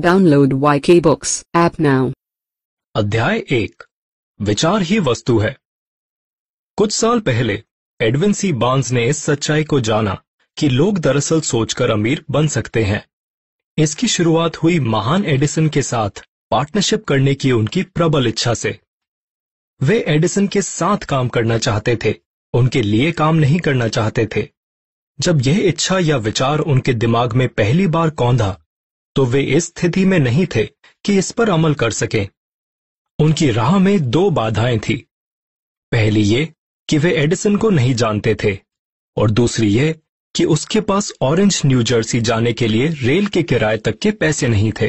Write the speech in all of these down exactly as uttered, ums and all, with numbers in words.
Download Y K books app now. अध्याय एक, विचार ही वस्तु है। कुछ साल पहले एडविन सी बॉन्ड्स ने इस सच्चाई को जाना कि लोग दरअसल सोचकर अमीर बन सकते हैं। इसकी शुरुआत हुई महान एडिसन के साथ पार्टनरशिप करने की उनकी प्रबल इच्छा से। वे एडिसन के साथ काम करना चाहते थे, उनके लिए काम नहीं करना चाहते थे। जब यह इच्छा या विचार उनके दिमाग में पहली बार कौंधा तो वे इस स्थिति में नहीं थे कि इस पर अमल कर सकें। उनकी राह में दो बाधाएं थीं। पहली ये कि वे एडिसन को नहीं जानते थे, और दूसरी ये कि उसके पास ऑरेंज न्यू जर्सी जाने के लिए रेल के किराए तक के पैसे नहीं थे।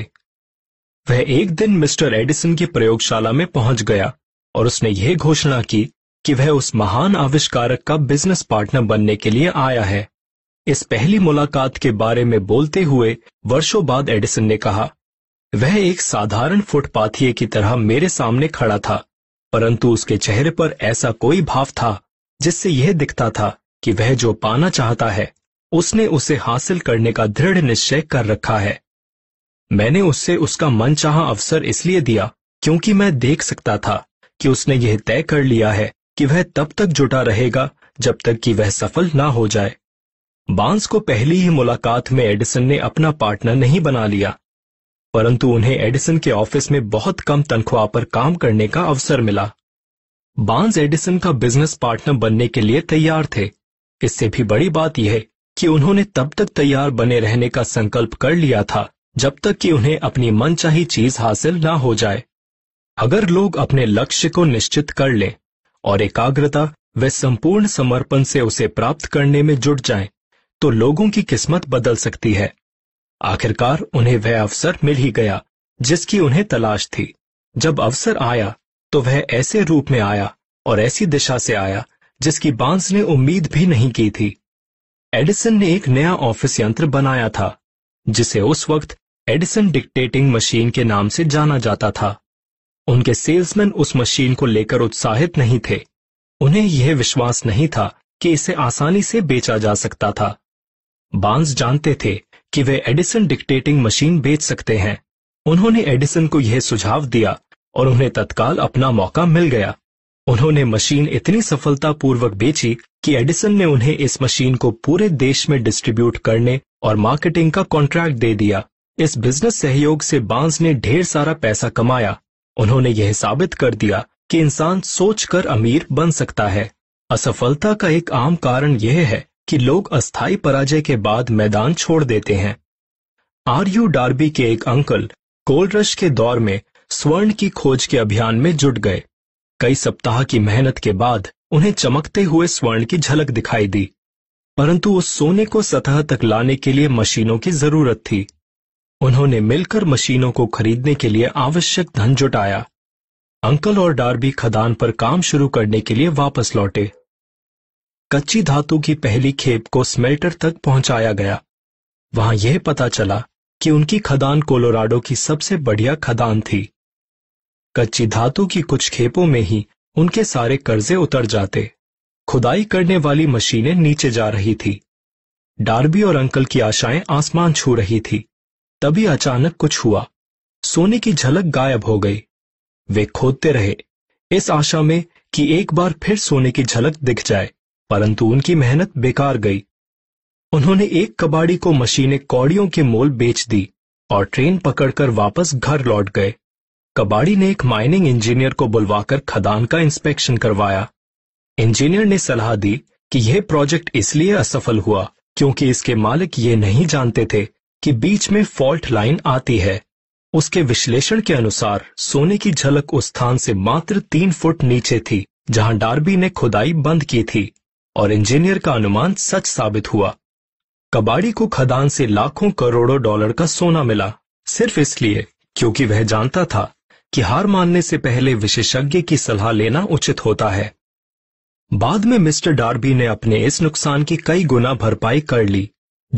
वह एक दिन मिस्टर एडिसन की प्रयोगशाला में पहुंच गया और उसने यह घोषणा की कि वह उस महान आविष्कारक का बिजनेस पार्टनर बनने के लिए आया है। इस पहली मुलाकात के बारे में बोलते हुए वर्षों बाद एडिसन ने कहा, वह एक साधारण फुटपाथिये की तरह मेरे सामने खड़ा था, परंतु उसके चेहरे पर ऐसा कोई भाव था जिससे यह दिखता था कि वह जो पाना चाहता है उसने उसे हासिल करने का दृढ़ निश्चय कर रखा है। मैंने उससे उसका मनचाहा अवसर इसलिए दिया क्योंकि मैं देख सकता था कि उसने यह तय कर लिया है कि वह तब तक जुटा रहेगा जब तक कि वह सफल ना हो जाए। बॉन्ड्स को पहली ही मुलाकात में एडिसन ने अपना पार्टनर नहीं बना लिया, परंतु उन्हें एडिसन के ऑफिस में बहुत कम तनख्वाह पर काम करने का अवसर मिला। बॉन्ड्स एडिसन का बिजनेस पार्टनर बनने के लिए तैयार थे। इससे भी बड़ी बात यह कि उन्होंने तब तक तैयार बने रहने का संकल्प कर लिया था जब तक कि उन्हें अपनी मनचाही चीज हासिल ना हो जाए। अगर लोग अपने लक्ष्य को निश्चित कर लें और एकाग्रता व संपूर्ण समर्पण से उसे प्राप्त करने में जुट जाएं, तो लोगों की किस्मत बदल सकती है। आखिरकार उन्हें वह अवसर मिल ही गया जिसकी उन्हें तलाश थी। जब अवसर आया तो वह ऐसे रूप में आया और ऐसी दिशा से आया जिसकी बॉन्ड्स ने उम्मीद भी नहीं की थी। एडिसन ने एक नया ऑफिस यंत्र बनाया था जिसे उस वक्त एडिसन डिक्टेटिंग मशीन के नाम से जाना जाता था। उनके सेल्समैन उस मशीन को लेकर उत्साहित नहीं थे। उन्हें यह विश्वास नहीं था कि इसे आसानी से बेचा जा सकता था। बॉन्ड्स जानते थे कि वे एडिसन डिक्टेटिंग मशीन बेच सकते हैं। उन्होंने एडिसन को यह सुझाव दिया और उन्हें तत्काल अपना मौका मिल गया। उन्होंने मशीन इतनी सफलतापूर्वक बेची कि एडिसन ने उन्हें इस मशीन को पूरे देश में डिस्ट्रीब्यूट करने और मार्केटिंग का कॉन्ट्रैक्ट दे दिया। इस बिजनेस सहयोग से बॉन्ड्स ने ढेर सारा पैसा कमाया। उन्होंने यह साबित कर दिया कि इंसान सोचकर अमीर बन सकता है। असफलता का एक आम कारण यह है कि लोग अस्थायी पराजय के बाद मैदान छोड़ देते हैं। आर यू डार्बी के एक अंकल गोल्ड रश के दौर में स्वर्ण की खोज के अभियान में जुट गए। कई सप्ताह की मेहनत के बाद उन्हें चमकते हुए स्वर्ण की झलक दिखाई दी, परंतु उस सोने को सतह तक लाने के लिए मशीनों की जरूरत थी। उन्होंने मिलकर मशीनों को खरीदने के लिए आवश्यक धन जुटाया। अंकल और डार्बी खदान पर काम शुरू करने के लिए वापस लौटे। कच्ची धातु की पहली खेप को स्मेल्टर तक पहुंचाया गया। वहां यह पता चला कि उनकी खदान कोलोराडो की सबसे बढ़िया खदान थी। कच्ची धातु की कुछ खेपों में ही उनके सारे कर्जे उतर जाते। खुदाई करने वाली मशीनें नीचे जा रही थी। डार्बी और अंकल की आशाएं आसमान छू रही थी। तभी अचानक कुछ हुआ। सोने की झलक गायब हो गई। वे खोदते रहे इस आशा में कि एक बार फिर सोने की झलक दिख जाए, परंतु उनकी मेहनत बेकार गई। उन्होंने एक कबाड़ी को मशीनें कौड़ियों के मोल बेच दी और ट्रेन पकड़कर वापस घर लौट गए। कबाड़ी ने एक माइनिंग इंजीनियर को बुलवाकर खदान का इंस्पेक्शन करवाया। इंजीनियर ने सलाह दी कि यह प्रोजेक्ट इसलिए असफल हुआ क्योंकि इसके मालिक ये नहीं जानते थे कि बीच में फॉल्ट लाइन आती है। उसके विश्लेषण के अनुसार सोने की झलक उस स्थान से मात्र तीन फुट नीचे थी जहां डार्बी ने खुदाई बंद की थी, और इंजीनियर का अनुमान सच साबित हुआ। कबाड़ी को खदान से लाखों करोड़ों डॉलर का सोना मिला, सिर्फ इसलिए क्योंकि वह जानता था कि हार मानने से पहले विशेषज्ञ की सलाह लेना उचित होता है। बाद में मिस्टर डार्बी ने अपने इस नुकसान की कई गुना भरपाई कर ली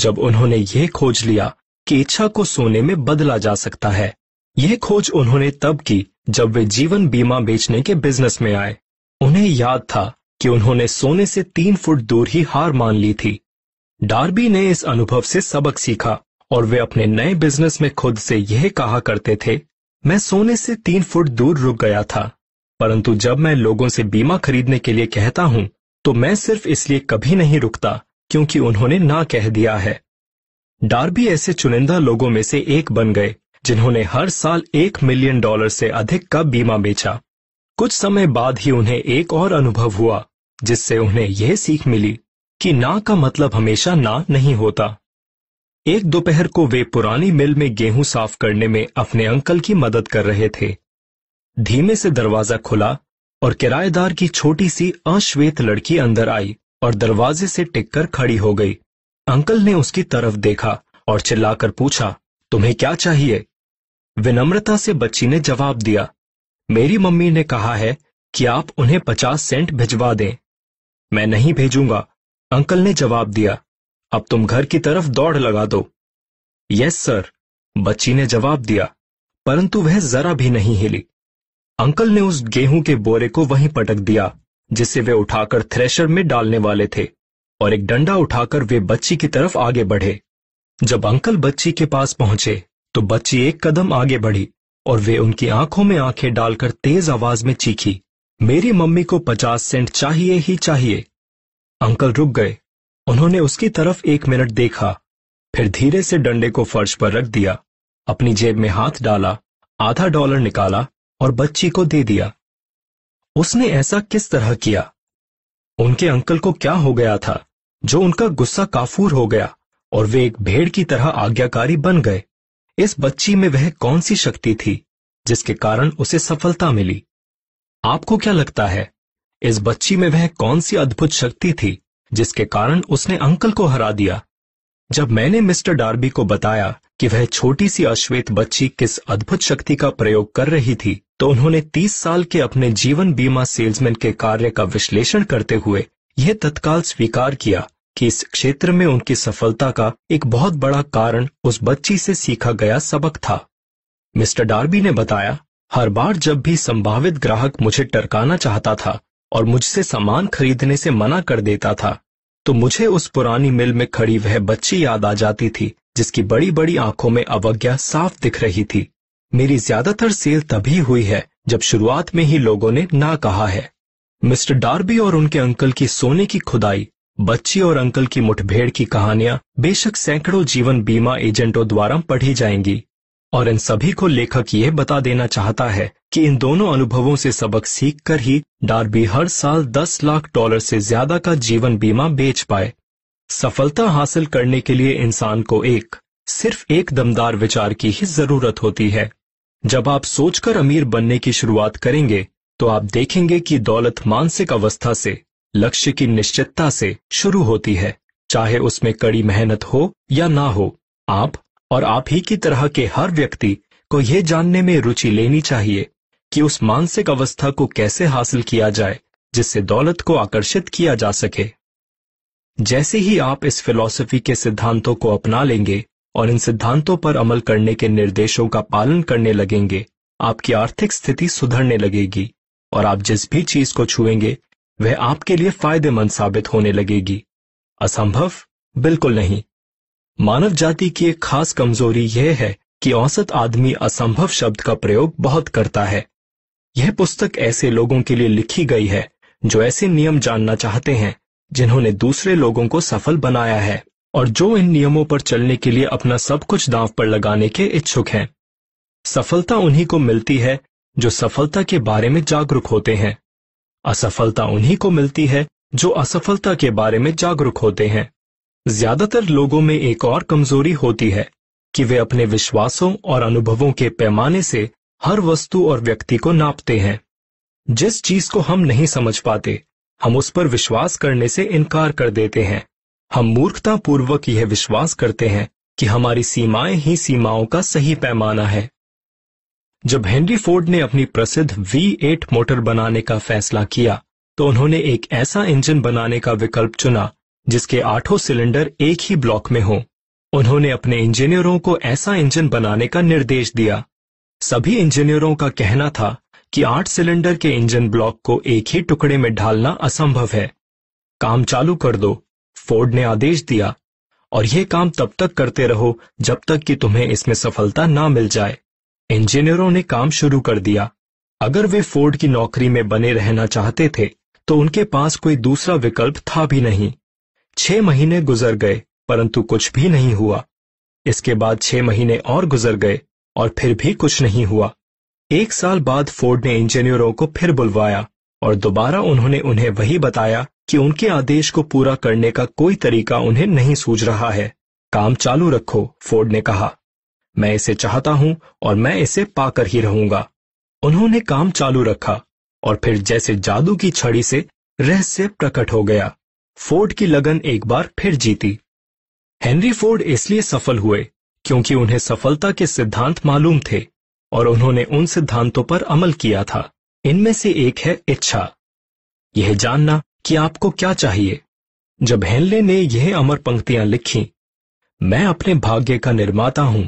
जब उन्होंने यह खोज लिया कि इच्छा को सोने में बदला जा सकता है। यह खोज उन्होंने तब की जब वे जीवन बीमा बेचने के बिजनेस में आए। उन्हें याद था कि उन्होंने सोने से तीन फुट दूर ही हार मान ली थी। डार्बी ने इस अनुभव से सबक सीखा और वे अपने नए बिजनेस में खुद से यह कहा करते थे, मैं सोने से तीन फुट दूर रुक गया था, परंतु जब मैं लोगों से बीमा खरीदने के लिए कहता हूं तो मैं सिर्फ इसलिए कभी नहीं रुकता क्योंकि उन्होंने ना कह दिया है। डार्बी ऐसे चुनिंदा लोगों में से एक बन गए जिन्होंने हर साल एक मिलियन डॉलर से अधिक का बीमा बेचा। कुछ समय बाद ही उन्हें एक और अनुभव हुआ जिससे उन्हें यह सीख मिली कि ना का मतलब हमेशा ना नहीं होता। एक दोपहर को वे पुरानी मिल में गेहूं साफ करने में अपने अंकल की मदद कर रहे थे। धीमे से दरवाजा खुला और किराएदार की छोटी सी अश्वेत लड़की अंदर आई और दरवाजे से टिककर खड़ी हो गई। अंकल ने उसकी तरफ देखा और चिल्लाकर पूछा, तुम्हें क्या चाहिए? विनम्रता से बच्ची ने जवाब दिया, मेरी मम्मी ने कहा है कि आप उन्हें पचास सेंट भिजवा दें। मैं नहीं भेजूंगा, अंकल ने जवाब दिया, अब तुम घर की तरफ दौड़ लगा दो। यस सर, बच्ची ने जवाब दिया, परंतु वह जरा भी नहीं हिली। अंकल ने उस गेहूं के बोरे को वहीं पटक दिया जिसे वे उठाकर थ्रेशर में डालने वाले थे और एक डंडा उठाकर वे बच्ची की तरफ आगे बढ़े। जब अंकल बच्ची के पास पहुंचे तो बच्ची एक कदम आगे बढ़ी और वे उनकी आंखों में आंखें डालकर तेज आवाज में चीखी, मेरी मम्मी को पचास सेंट चाहिए ही चाहिए। अंकल रुक गए। उन्होंने उसकी तरफ एक मिनट देखा, फिर धीरे से डंडे को फर्श पर रख दिया, अपनी जेब में हाथ डाला, आधा डॉलर निकाला और बच्ची को दे दिया। उसने ऐसा किस तरह किया? उनके अंकल को क्या हो गया था जो उनका गुस्सा काफूर हो गया और वे एक भेड़ की तरह आज्ञाकारी बन गए? इस बच्ची में वह कौन सी शक्ति थी जिसके कारण उसे सफलता मिली? आपको क्या लगता है, इस बच्ची में वह कौन सी अद्भुत शक्ति थी जिसके कारण उसने अंकल को हरा दिया? जब मैंने मिस्टर डार्बी को बताया कि वह छोटी सी अश्वेत बच्ची किस अद्भुत शक्ति का प्रयोग कर रही थी तो उन्होंने तीस साल के अपने जीवन बीमा सेल्समैन के कार्य का विश्लेषण करते हुए यह तत्काल स्वीकार किया कि इस क्षेत्र में उनकी सफलता का एक बहुत बड़ा कारण उस बच्ची से सीखा गया सबक था। मिस्टर डार्बी ने बताया, हर बार जब भी संभावित ग्राहक मुझे टरकाना चाहता था और मुझसे सामान खरीदने से मना कर देता था तो मुझे उस पुरानी मिल में खड़ी वह बच्ची याद आ जाती थी जिसकी बड़ी बड़ी आंखों में अवज्ञा साफ दिख रही थी। मेरी ज्यादातर सेल तभी हुई है जब शुरुआत में ही लोगों ने ना कहा है। मिस्टर डार्बी और उनके अंकल की सोने की खुदाई, बच्ची और अंकल की मुठभेड़ की कहानियां बेशक सैकड़ों जीवन बीमा एजेंटों द्वारा पढ़ी जाएंगी और इन सभी को लेखक यह बता देना चाहता है कि इन दोनों अनुभवों से सबक सीखकर ही डार्बी हर साल दस लाख डॉलर से ज्यादा का जीवन बीमा बेच पाए। सफलता हासिल करने के लिए इंसान को एक सिर्फ एक दमदार विचार की ही जरूरत होती है। जब आप सोचकर अमीर बनने की शुरुआत करेंगे तो आप देखेंगे कि दौलत मानसिक अवस्था से, लक्ष्य की निश्चितता से शुरू होती है, चाहे उसमें कड़ी मेहनत हो या ना हो। आप और आप ही की तरह के हर व्यक्ति को यह जानने में रुचि लेनी चाहिए कि उस मानसिक अवस्था को कैसे हासिल किया जाए जिससे दौलत को आकर्षित किया जा सके। जैसे ही आप इस फिलॉसफी के सिद्धांतों को अपना लेंगे और इन सिद्धांतों पर अमल करने के निर्देशों का पालन करने लगेंगे, आपकी आर्थिक स्थिति सुधरने लगेगी और आप जिस भी चीज को छुएंगे वह आपके लिए फायदेमंद साबित होने लगेगी। असंभव? बिल्कुल नहीं। मानव जाति की एक खास कमजोरी यह है कि औसत आदमी असंभव शब्द का प्रयोग बहुत करता है। यह पुस्तक ऐसे लोगों के लिए लिखी गई है जो ऐसे नियम जानना चाहते हैं जिन्होंने दूसरे लोगों को सफल बनाया है और जो इन नियमों पर चलने के लिए अपना सब कुछ दांव पर लगाने के इच्छुक हैं। सफलता उन्हीं को मिलती है जो सफलता के बारे में जागरूक होते हैं। असफलता उन्हीं को मिलती है जो असफलता के बारे में जागरूक होते हैं। ज्यादातर लोगों में एक और कमजोरी होती है कि वे अपने विश्वासों और अनुभवों के पैमाने से हर वस्तु और व्यक्ति को नापते हैं। जिस चीज को हम नहीं समझ पाते, हम उस पर विश्वास करने से इनकार कर देते हैं। हम मूर्खतापूर्वक यह विश्वास करते हैं कि हमारी सीमाएं ही सीमाओं का सही पैमाना है। जब हेनरी फोर्ड ने अपनी प्रसिद्ध वी एट मोटर बनाने का फैसला किया तो उन्होंने एक ऐसा इंजन बनाने का विकल्प चुना जिसके आठों सिलेंडर एक ही ब्लॉक में हों। उन्होंने अपने इंजीनियरों को ऐसा इंजन बनाने का निर्देश दिया। सभी इंजीनियरों का कहना था कि आठ सिलेंडर के इंजन ब्लॉक को एक ही टुकड़े में ढालना असंभव है। काम चालू कर दो, फोर्ड ने आदेश दिया। और यह काम तब तक करते रहो जब तक कि तुम्हें इसमें सफलता ना मिल जाए। इंजीनियरों ने काम शुरू कर दिया। अगर वे फोर्ड की नौकरी में बने रहना चाहते थे तो उनके पास कोई दूसरा विकल्प था भी नहीं। छह महीने गुजर गए परंतु कुछ भी नहीं हुआ। इसके बाद छह महीने और गुजर गए और फिर भी कुछ नहीं हुआ। एक साल बाद फोर्ड ने इंजीनियरों को फिर बुलवाया और दोबारा उन्होंने उन्हें वही बताया कि उनके आदेश को पूरा करने का कोई तरीका उन्हें नहीं सूझ रहा है। काम चालू रखो, फोर्ड ने कहा। मैं इसे चाहता हूं और मैं इसे पाकर ही रहूंगा। उन्होंने काम चालू रखा और फिर जैसे जादू की छड़ी से रहस्य प्रकट हो गया। फोर्ड की लगन एक बार फिर जीती। हेनरी फोर्ड इसलिए सफल हुए क्योंकि उन्हें सफलता के सिद्धांत मालूम थे और उन्होंने उन सिद्धांतों पर अमल किया था। इनमें से एक है इच्छा, यह जानना कि आपको क्या चाहिए। जब हेनले ने यह अमर पंक्तियां लिखी, मैं अपने भाग्य का निर्माता हूं,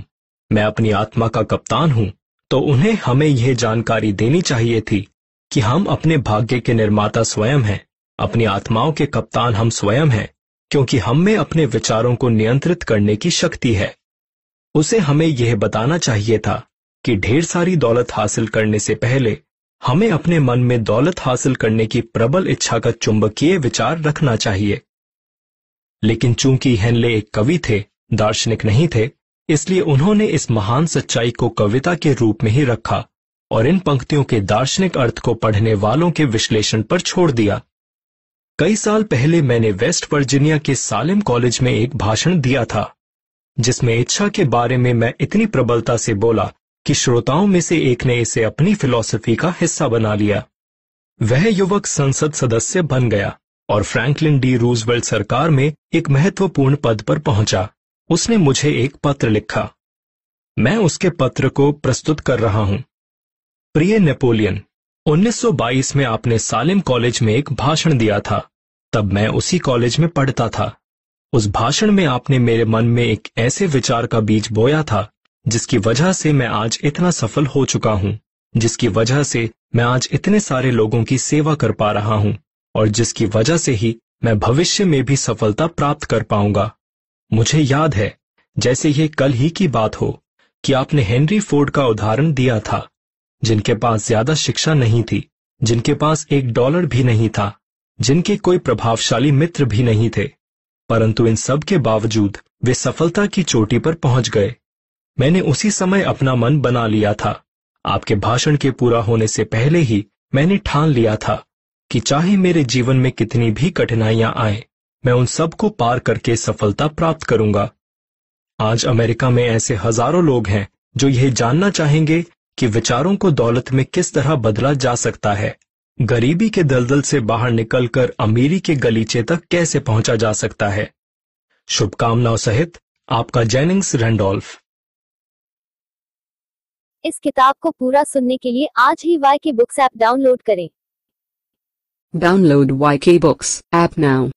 मैं अपनी आत्मा का कप्तान हूं, तो उन्हें हमें यह जानकारी देनी चाहिए थी कि हम अपने भाग्य के निर्माता स्वयं हैं, अपनी आत्माओं के कप्तान हम स्वयं हैं, क्योंकि हम में अपने विचारों को नियंत्रित करने की शक्ति है। उसे हमें यह बताना चाहिए था कि ढेर सारी दौलत हासिल करने से पहले हमें अपने मन में दौलत हासिल करने की प्रबल इच्छा का चुंबकीय विचार रखना चाहिए। लेकिन चूंकि हेनले एक कवि थे, दार्शनिक नहीं थे, इसलिए उन्होंने इस महान सच्चाई को कविता के रूप में ही रखा और इन पंक्तियों के दार्शनिक अर्थ को पढ़ने वालों के विश्लेषण पर छोड़ दिया। कई साल पहले मैंने वेस्ट वर्जीनिया के सालेम कॉलेज में एक भाषण दिया था जिसमें इच्छा के बारे में मैं इतनी प्रबलता से बोला कि श्रोताओं में से एक ने इसे अपनी फिलॉसफी का हिस्सा बना लिया। वह युवक संसद सदस्य बन गया और फ्रैंकलिन डी रूजवेल्ट सरकार में एक महत्वपूर्ण पद पर पहुंचा। उसने मुझे एक पत्र लिखा। मैं उसके पत्र को प्रस्तुत कर रहा हूं। प्रिय नेपोलियन, उन्नीस सौ बाईस में आपने सालेम कॉलेज में एक भाषण दिया था। तब मैं उसी कॉलेज में पढ़ता था। उस भाषण में आपने मेरे मन में एक ऐसे विचार का बीज बोया था जिसकी वजह से मैं आज इतना सफल हो चुका हूं, जिसकी वजह से मैं आज इतने सारे लोगों की सेवा कर पा रहा हूं और जिसकी वजह से ही मैं भविष्य में भी सफलता प्राप्त कर पाऊंगा। मुझे याद है जैसे ये कल ही की बात हो कि आपने हेनरी फोर्ड का उदाहरण दिया था, जिनके पास ज्यादा शिक्षा नहीं थी, जिनके पास एक डॉलर भी नहीं था, जिनके कोई प्रभावशाली मित्र भी नहीं थे, परंतु इन सब के बावजूद वे सफलता की चोटी पर पहुंच गए। मैंने उसी समय अपना मन बना लिया था। आपके भाषण के पूरा होने से पहले ही मैंने ठान लिया था कि चाहे मेरे जीवन में कितनी भी कठिनाइयां आए, मैं उन सबको पार करके सफलता प्राप्त करूंगा। आज अमेरिका में ऐसे हजारों लोग हैं जो यह जानना चाहेंगे कि विचारों को दौलत में किस तरह बदला जा सकता है, गरीबी के दलदल से बाहर निकलकर अमीरी के गलीचे तक कैसे पहुंचा जा सकता है। शुभकामनाओं सहित आपका जेनिंग्स रैंडोल्फ। इस किताब को पूरा सुनने के लिए आज ही Y K books app download करें। Download Y K books app now.